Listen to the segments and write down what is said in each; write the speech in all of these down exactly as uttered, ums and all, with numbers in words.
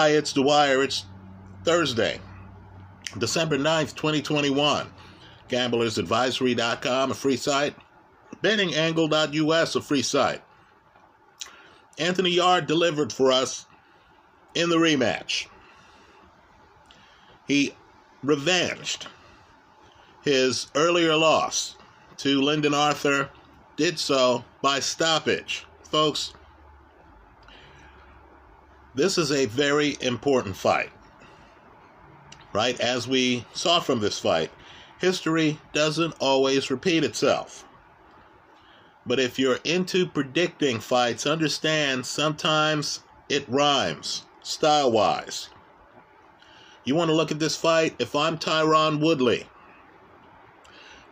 Hi, it's The Wire. It's Thursday, December ninth, twenty twenty-one. Gamblers advisory dot com, a free site. Benning Angle dot U S, a free site. Anthony Yard delivered for us in the rematch. He revenged his earlier loss to Lyndon Arthur, did so by stoppage. Folks, this is a very important fight, right? As we saw from this fight, history doesn't always repeat itself. But if you're into predicting fights, understand sometimes it rhymes, style-wise. You want to look at this fight. If I'm Tyron Woodley,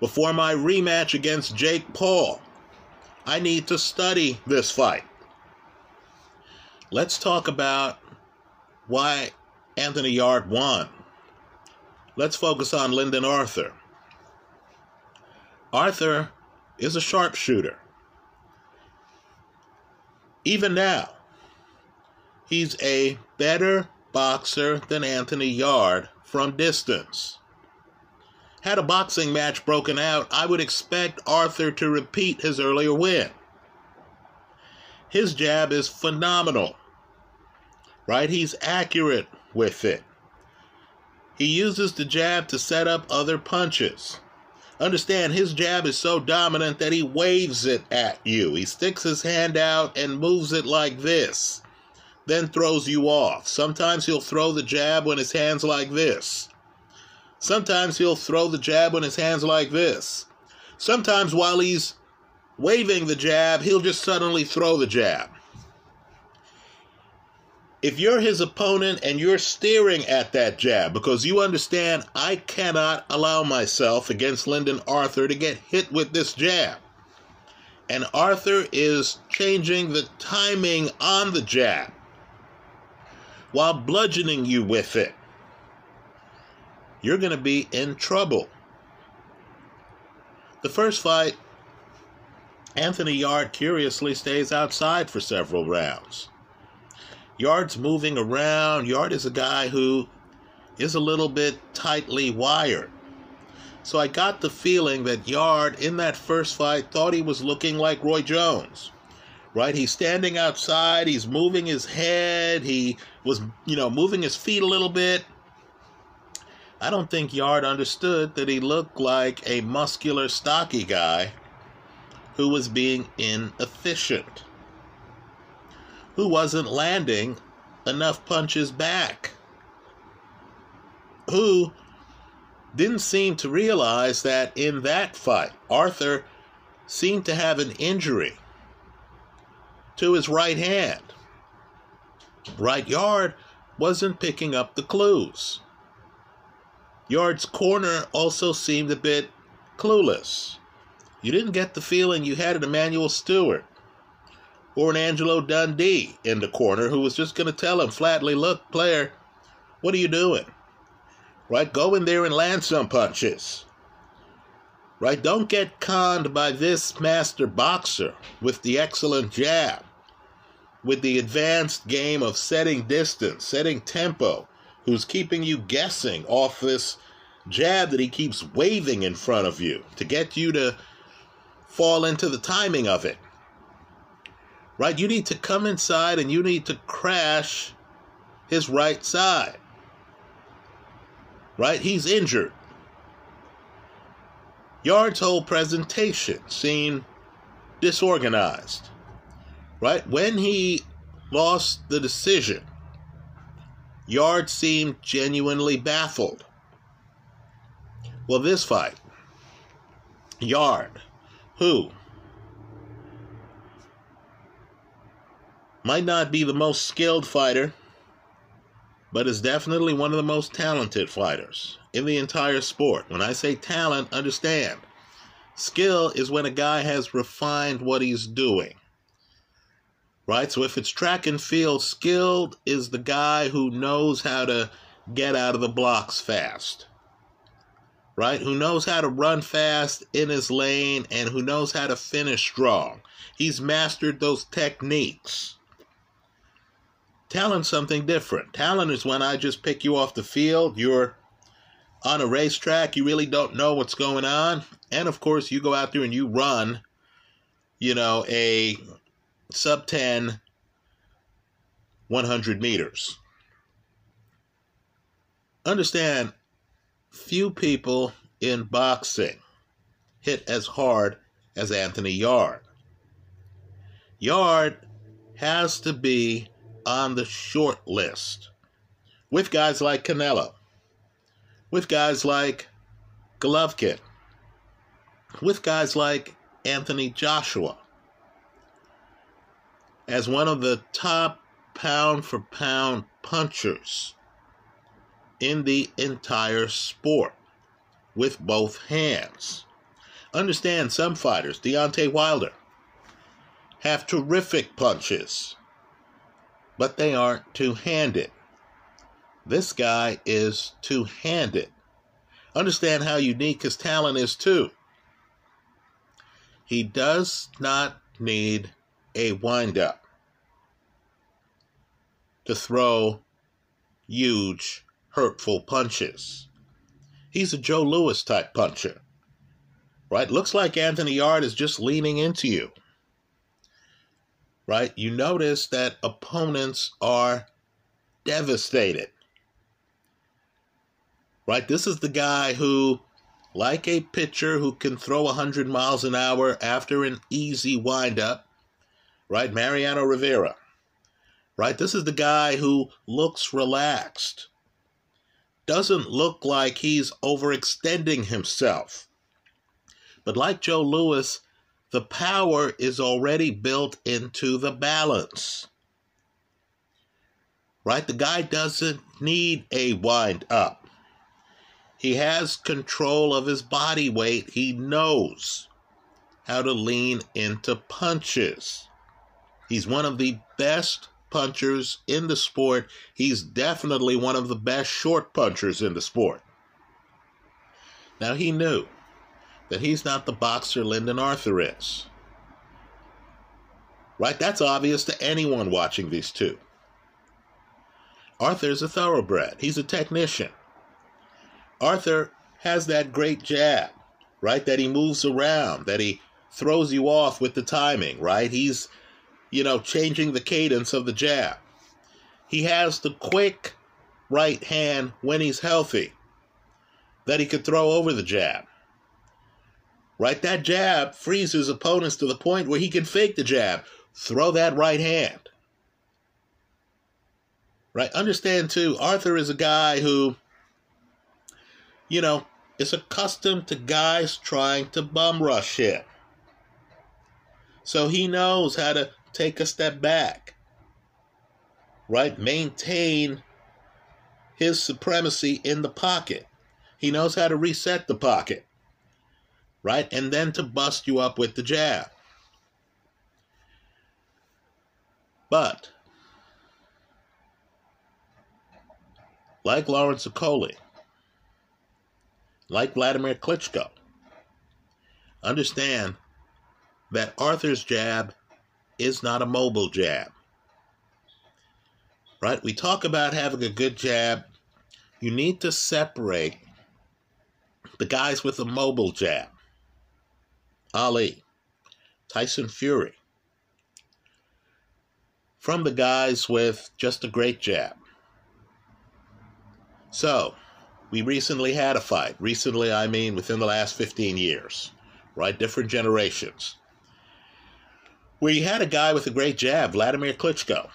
before my rematch against Jake Paul, I need to study this fight. Let's talk about why Anthony Yard won. Let's focus on Lyndon Arthur. Arthur is a sharpshooter. Even now, he's a better boxer than Anthony Yard from distance. Had a boxing match broken out, I would expect Arthur to repeat his earlier win. His jab is phenomenal, right? He's accurate with it. He uses the jab to set up other punches. Understand, his jab is so dominant that he waves it at you. He sticks his hand out and moves it like this, then throws you off. Sometimes he'll throw the jab when his hand's like this. Sometimes he'll throw the jab when his hand's like this. Sometimes while he's waving the jab, he'll just suddenly throw the jab. If you're his opponent and you're staring at that jab, because you understand, I cannot allow myself against Lyndon Arthur to get hit with this jab. And Arthur is changing the timing on the jab while bludgeoning you with it. You're going to be in trouble. The first fight, Anthony Yard curiously stays outside for several rounds. Yard's moving around. Yard is a guy who is a little bit tightly wired. So I got the feeling that Yard, in that first fight, thought he was looking like Roy Jones, right? He's standing outside. He's moving his head. He was, you know, moving his feet a little bit. I don't think Yard understood that he looked like a muscular, stocky guy who was being inefficient, who wasn't landing enough punches back, who didn't seem to realize that in that fight, Arthur seemed to have an injury to his right hand. Right, Yard wasn't picking up the clues. Yard's corner also seemed a bit clueless. You didn't get the feeling you had an Emmanuel Stewart or an Angelo Dundee in the corner who was just going to tell him flatly, look, player, what are you doing? Right? Go in there and land some punches. Right? Don't get conned by this master boxer with the excellent jab, with the advanced game of setting distance, setting tempo, who's keeping you guessing off this jab that he keeps waving in front of you to get you to fall into the timing of it. Right, you need to come inside and you need to crash his right side. Right, he's injured. Yard's whole presentation seemed disorganized. Right, when he lost the decision, Yard seemed genuinely baffled. Well, this fight, Yard, who might not be the most skilled fighter, but is definitely one of the most talented fighters in the entire sport. When I say talent, understand, skill is when a guy has refined what he's doing, right? So if it's track and field, skilled is the guy who knows how to get out of the blocks fast, right? Who knows how to run fast in his lane and who knows how to finish strong. He's mastered those techniques. Talent's something different. Talent is when I just pick you off the field. You're on a racetrack. You really don't know what's going on. And, of course, you go out there and you run, you know, a sub ten one hundred meters. Understand, few people in boxing hit as hard as Anthony Yard. Yard has to be on the short list with guys like Canelo, with guys like Golovkin, with guys like Anthony Joshua, as one of the top pound-for-pound punchers in the entire sport with both hands. Understand, some fighters, Deontay Wilder, have terrific punches, but they aren't two-handed. This guy is two-handed. Understand how unique his talent is, too. He does not need a wind-up to throw huge, hurtful punches. He's a Joe Lewis type puncher, right? Looks like Anthony Yard is just leaning into you, right? You notice that opponents are devastated, right? This is the guy who, like a pitcher who can throw one hundred miles an hour after an easy windup, right? Mariano Rivera, right? This is the guy who looks relaxed, doesn't look like he's overextending himself. But like Joe Lewis, the power is already built into the balance, right? The guy doesn't need a wind-up. He has control of his body weight. He knows how to lean into punches. He's one of the best punchers in the sport. He's definitely one of the best short punchers in the sport. Now, he knew that he's not the boxer Lyndon Arthur is. Right? That's obvious to anyone watching these two. Arthur's a thoroughbred. He's a technician. Arthur has that great jab, right? That he moves around, that he throws you off with the timing, right? He's you know, changing the cadence of the jab. He has the quick right hand when he's healthy that he could throw over the jab, right? That jab freezes opponents to the point where he can fake the jab, throw that right hand, right? Understand, too, Arthur is a guy who, you know, is accustomed to guys trying to bum rush him. So he knows how to take a step back, right? Maintain his supremacy in the pocket. He knows how to reset the pocket, right? And then to bust you up with the jab. But, like Lawrence Okolie, like Vladimir Klitschko, understand that Arthur's jab is not a mobile jab, right? We talk about having a good jab. You need to separate the guys with a mobile jab. Ali, Tyson Fury, from the guys with just a great jab. So, we recently had a fight. Recently, I mean within the last fifteen years, right? Different generations. Where you had a guy with a great jab, Vladimir Klitschko,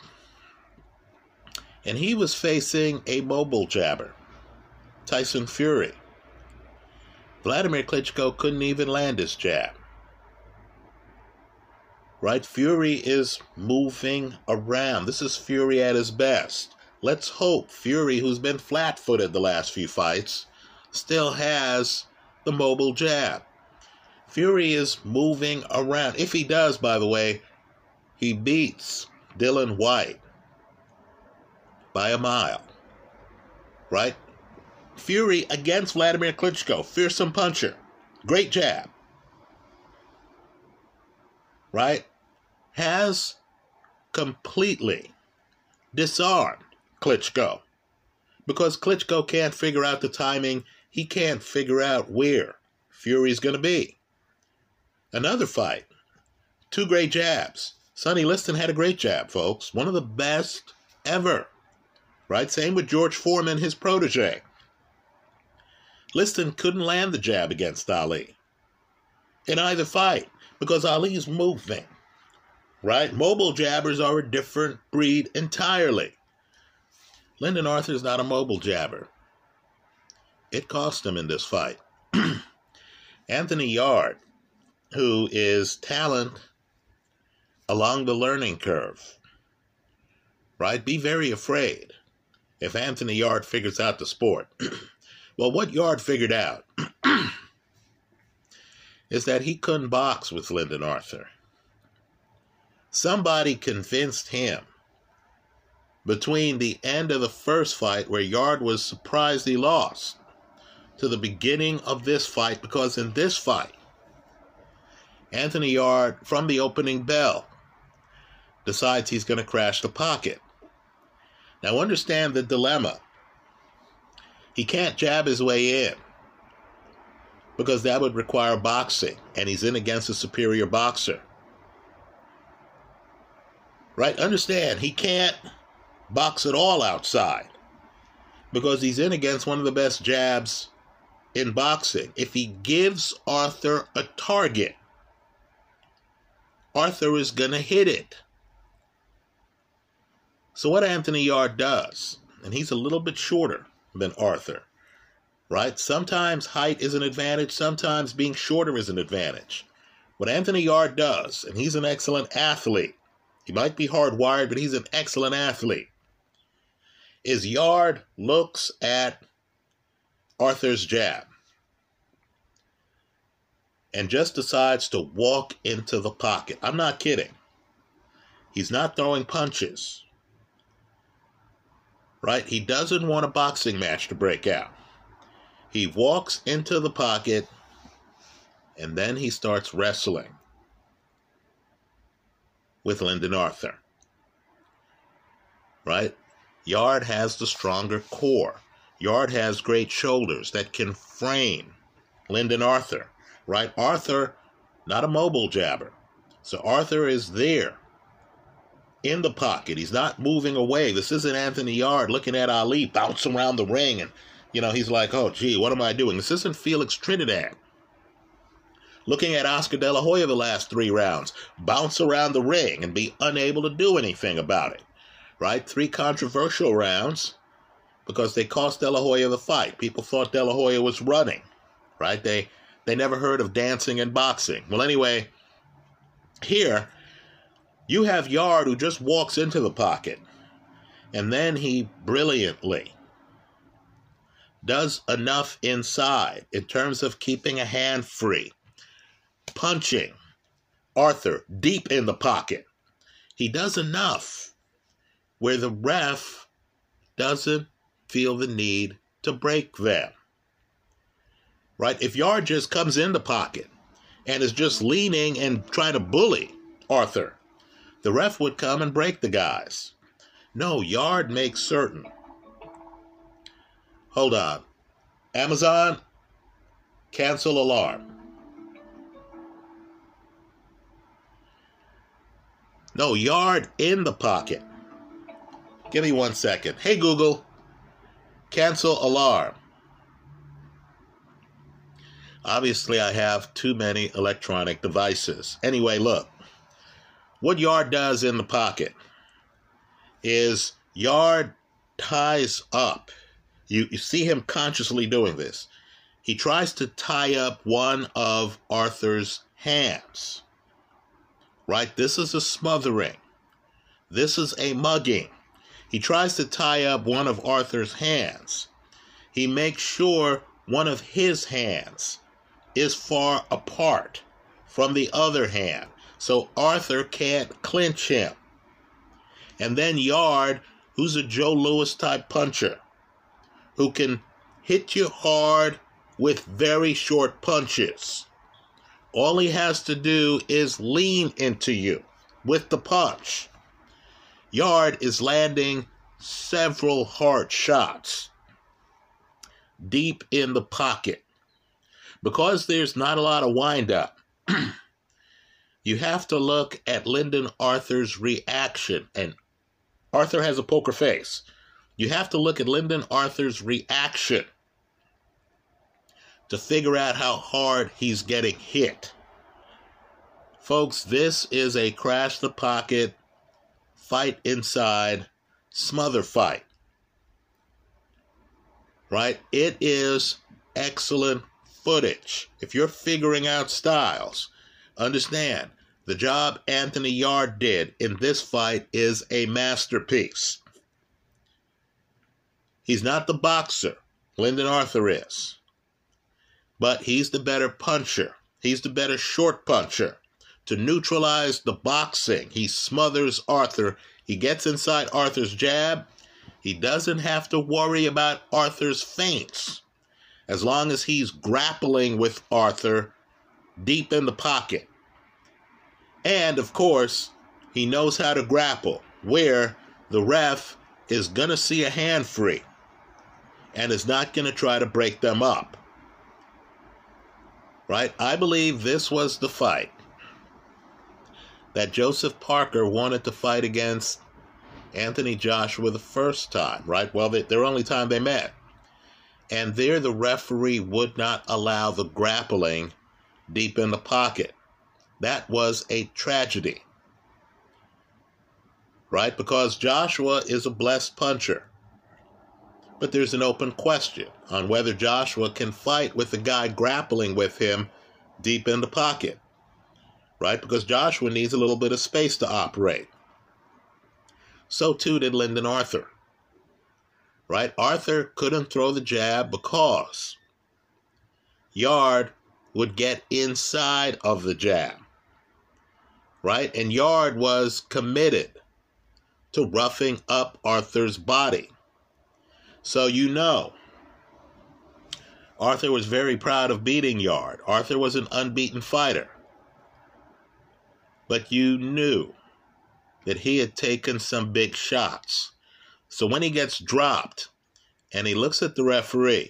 and he was facing a mobile jabber, Tyson Fury. Vladimir Klitschko couldn't even land his jab, right? Fury is moving around. This is Fury at his best. Let's hope Fury, who's been flat-footed the last few fights, still has the mobile jab. Fury is moving around. If he does, by the way, he beats Dylan White by a mile, right? Fury against Vladimir Klitschko, fearsome puncher, great jab, right? Has completely disarmed Klitschko, because Klitschko can't figure out the timing. He can't figure out where Fury's going to be. Another fight, two great jabs. Sonny Liston had a great jab, folks. One of the best ever, right? Same with George Foreman, his protege. Liston couldn't land the jab against Ali in either fight because Ali's moving, right? Mobile jabbers are a different breed entirely. Lyndon Arthur's not a mobile jabber. It cost him in this fight. Anthony Yard, who is talent along the learning curve, right? Be very afraid if Anthony Yard figures out the sport. Well, what Yard figured out is that he couldn't box with Lyndon Arthur. Somebody convinced him between the end of the first fight, where Yard was surprised he lost, to the beginning of this fight, because in this fight, Anthony Yard, from the opening bell, decides he's going to crash the pocket. Now understand the dilemma. He can't jab his way in because that would require boxing, and he's in against a superior boxer. Right? Understand, he can't box at all outside because he's in against one of the best jabs in boxing. If he gives Arthur a target, Arthur is going to hit it. So what Anthony Yard does, and he's a little bit shorter than Arthur, right? Sometimes height is an advantage. Sometimes being shorter is an advantage. What Anthony Yard does, and he's an excellent athlete. He might be hardwired, but he's an excellent athlete. Is Yard looks at Arthur's jab and just decides to walk into the pocket. I'm not kidding. He's not throwing punches, right? He doesn't want a boxing match to break out. He walks into the pocket, and then he starts wrestling with Lyndon Arthur, right? Yard has the stronger core. Yard has great shoulders that can frame Lyndon Arthur, right? Arthur, not a mobile jabber. So Arthur is there in the pocket. He's not moving away. This isn't Anthony Yard looking at Ali bounce around the ring and, you know, he's like, oh, gee, what am I doing? This isn't Felix Trinidad looking at Oscar De La Hoya the last three rounds, bounce around the ring and be unable to do anything about it, right? Three controversial rounds because they cost De La Hoya the fight. People thought De La Hoya was running, right? They, they never heard of dancing and boxing. Well, anyway, here, you have Yard who just walks into the pocket, and then he brilliantly does enough inside in terms of keeping a hand free, punching Arthur deep in the pocket. He does enough where the ref doesn't feel the need to break them, right? If Yard just comes in the pocket and is just leaning and trying to bully Arthur, the ref would come and break the guys. No, Yard makes certain. Hold on. Amazon, cancel alarm. No, Yard in the pocket. Give me one second. Hey, Google, cancel alarm. Obviously, I have too many electronic devices. Anyway, look. What Yard does in the pocket is Yard ties up. You, you see him consciously doing this. He tries to tie up one of Arthur's hands, right? This is a smothering. This is a mugging. He tries to tie up one of Arthur's hands. He makes sure one of his hands is far apart from the other hand, so Arthur can't clinch him. And then Yard, who's a Joe Lewis type puncher, who can hit you hard with very short punches. All he has to do is lean into you with the punch. Yard is landing several hard shots deep in the pocket. Because there's not a lot of wind-up, you have to look at Lyndon Arthur's reaction. And Arthur has a poker face. You have to look at Lyndon Arthur's reaction to figure out how hard he's getting hit. Folks, this is a crash the pocket, fight inside, smother fight. Right? It is excellent footage. If you're figuring out styles, understand the job Anthony Yard did in this fight is a masterpiece. He's not the boxer, Lyndon Arthur is, but he's the better puncher. He's the better short puncher. To neutralize the boxing, he smothers Arthur. He gets inside Arthur's jab. He doesn't have to worry about Arthur's feints as long as he's grappling with Arthur deep in the pocket. And, of course, he knows how to grapple, where the ref is going to see a hand free and is not going to try to break them up. Right? I believe this was the fight that Joseph Parker wanted to fight against Anthony Joshua the first time, right? Well, they, their only time they met. And there the referee would not allow the grappling deep in the pocket. That was a tragedy, right? Because Joshua is a blessed puncher. But there's an open question on whether Joshua can fight with the guy grappling with him deep in the pocket. Right? Because Joshua needs a little bit of space to operate. So too did Lyndon Arthur. Right? Arthur couldn't throw the jab because Yard would get inside of the jab. Right? And Yard was committed to roughing up Arthur's body. So you know, Arthur was very proud of beating Yard. Arthur was an unbeaten fighter. But you knew that he had taken some big shots. So when he gets dropped and he looks at the referee,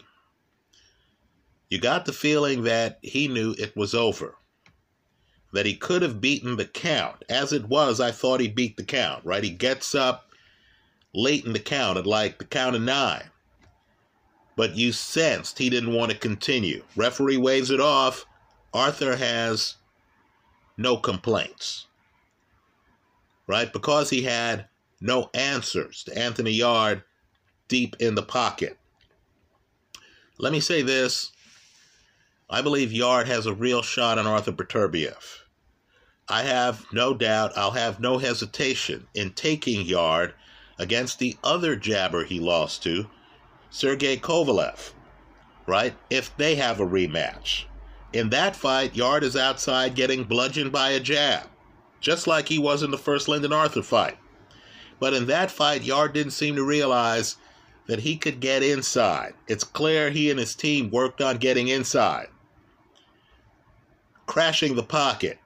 you got the feeling that he knew it was over, that he could have beaten the count. As it was, I thought he beat the count, right? He gets up late in the count at like the count of nine. But you sensed he didn't want to continue. Referee waves it off. Arthur has no complaints, right? Because he had no answers to Anthony Yard deep in the pocket. Let me say this. I believe Yard has a real shot on Artur Beterbiev. I have no doubt, I'll have no hesitation in taking Yard against the other jabber he lost to, Sergei Kovalev, right? If they have a rematch. In that fight, Yard is outside getting bludgeoned by a jab, just like he was in the first Lyndon Arthur fight. But in that fight, Yard didn't seem to realize that he could get inside. It's clear he and his team worked on getting inside, crashing the pocket,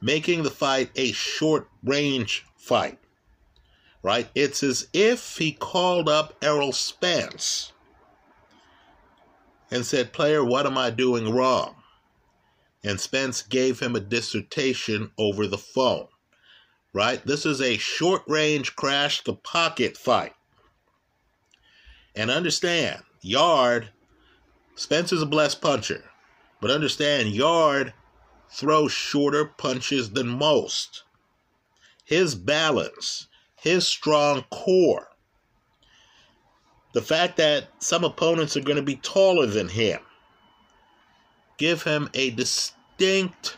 making the fight a short-range fight, right? It's as if he called up Errol Spence and said, "Player, what am I doing wrong?" And Spence gave him a dissertation over the phone, right? This is a short-range crash-the-pocket fight. And understand, Yard, Spence is a blessed puncher, but understand, Yard throws shorter punches than most. His balance, his strong core, the fact that some opponents are going to be taller than him, give him a distinct,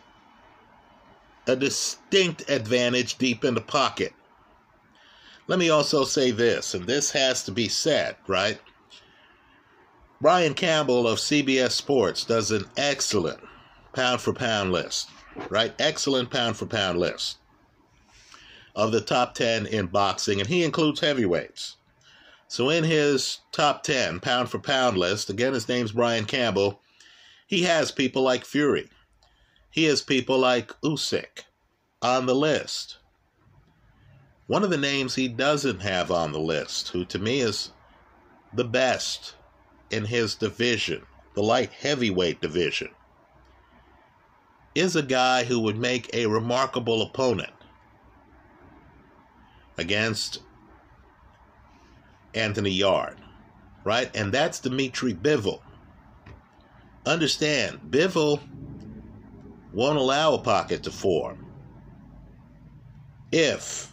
a distinct advantage deep in the pocket. Let me also say this, and this has to be said, right? Brian Campbell of C B S Sports does an excellent pound-for-pound list, right? Excellent pound-for-pound list of the top ten in boxing, and he includes heavyweights. So in his top ten pound-for-pound list, again, his name's Brian Campbell, he has people like Fury. He has people like Usyk on the list. One of the names he doesn't have on the list, who to me is the best in his division, the light heavyweight division, is a guy who would make a remarkable opponent against Anthony Yard, right? And that's Dmitry Bivol. Understand, Bivol won't allow a pocket to form if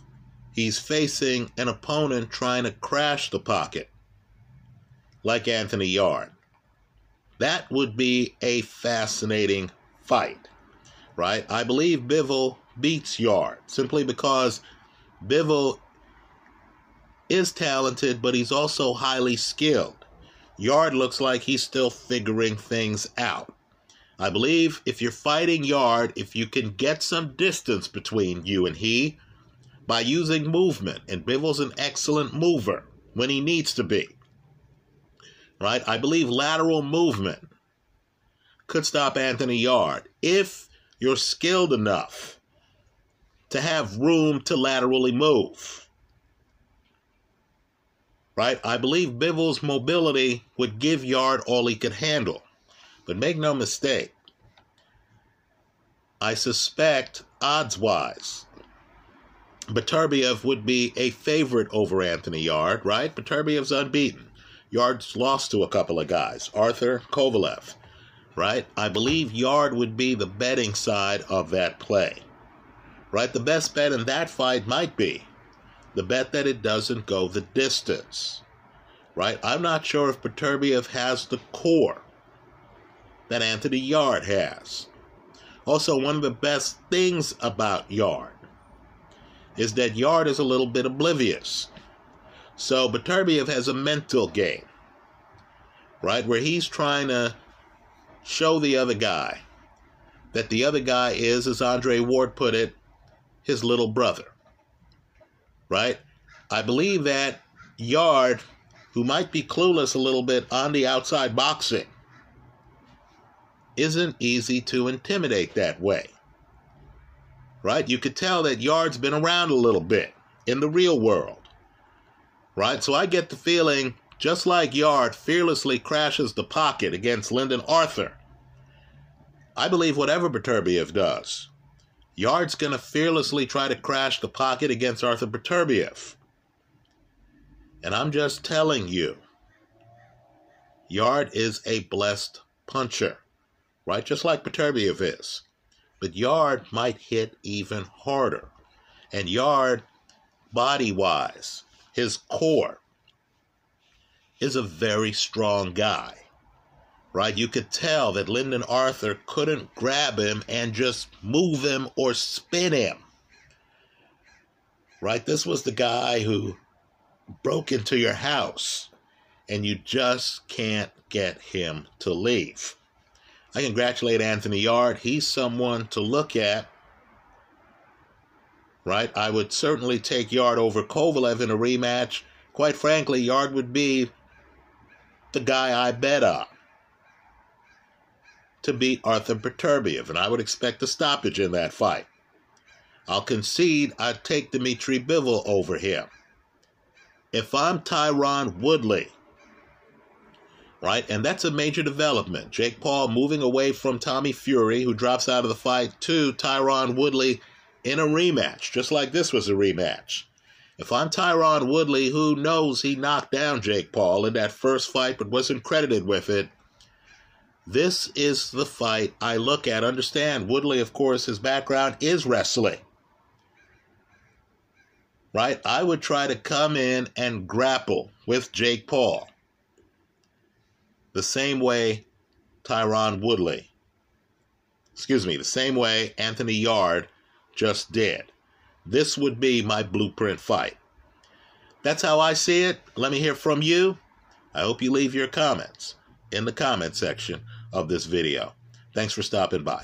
he's facing an opponent trying to crash the pocket like Anthony Yard. That would be a fascinating fight, right? I believe Bivol beats Yard simply because Bivol is talented, but he's also highly skilled. Yard looks like he's still figuring things out. I believe if you're fighting Yard, if you can get some distance between you and he by using movement, and Bivol's an excellent mover when he needs to be, right? I believe lateral movement could stop Anthony Yard if you're skilled enough to have room to laterally move, right? I believe Bivol's mobility would give Yard all he could handle. But make no mistake, I suspect odds-wise, Beterbiev would be a favorite over Anthony Yard, right? Beterbiev's unbeaten. Yard's lost to a couple of guys, Arthur, Kovalev, right? I believe Yard would be the betting side of that play, right? The best bet in that fight might be the bet that it doesn't go the distance, right? I'm not sure if Beterbiev has the core that Anthony Yard has. Also, one of the best things about Yard is that Yard is a little bit oblivious. So Beterbiev has a mental game, right, where he's trying to show the other guy that the other guy is, as Andre Ward put it, his little brother, right? I believe that Yard, who might be clueless a little bit on the outside boxing, isn't easy to intimidate that way, right? You could tell that Yard's been around a little bit in the real world, right? So I get the feeling, just like Yard fearlessly crashes the pocket against Lyndon Arthur, I believe whatever Beterbiev does, Yard's going to fearlessly try to crash the pocket against Artur Beterbiev. And I'm just telling you, Yard is a blessed puncher, right? Just like Beterbiev is. But Yard might hit even harder. And Yard, body-wise, his core, is a very strong guy, right? You could tell that Lyndon Arthur couldn't grab him and just move him or spin him, right? This was the guy who broke into your house, and you just can't get him to leave. I congratulate Anthony Yard. He's someone to look at, right? I would certainly take Yard over Kovalev in a rematch. Quite frankly, Yard would be the guy I bet on to beat Artur Beterbiev, and I would expect a stoppage in that fight. I'll concede I'd take Dmitry Bivol over him. If I'm Tyron Woodley, right, and that's a major development. Jake Paul moving away from Tommy Fury, who drops out of the fight, to Tyron Woodley in a rematch, just like this was a rematch. If I'm Tyron Woodley, who knows he knocked down Jake Paul in that first fight but wasn't credited with it, this is the fight I look at. Understand, Woodley, of course, his background is wrestling, right? I would try to come in and grapple with Jake Paul the same way Tyron Woodley, excuse me, the same way Anthony Yard just did. This would be my blueprint fight. That's how I see it. Let me hear from you. I hope you leave your comments in the comment section of this video. Thanks for stopping by.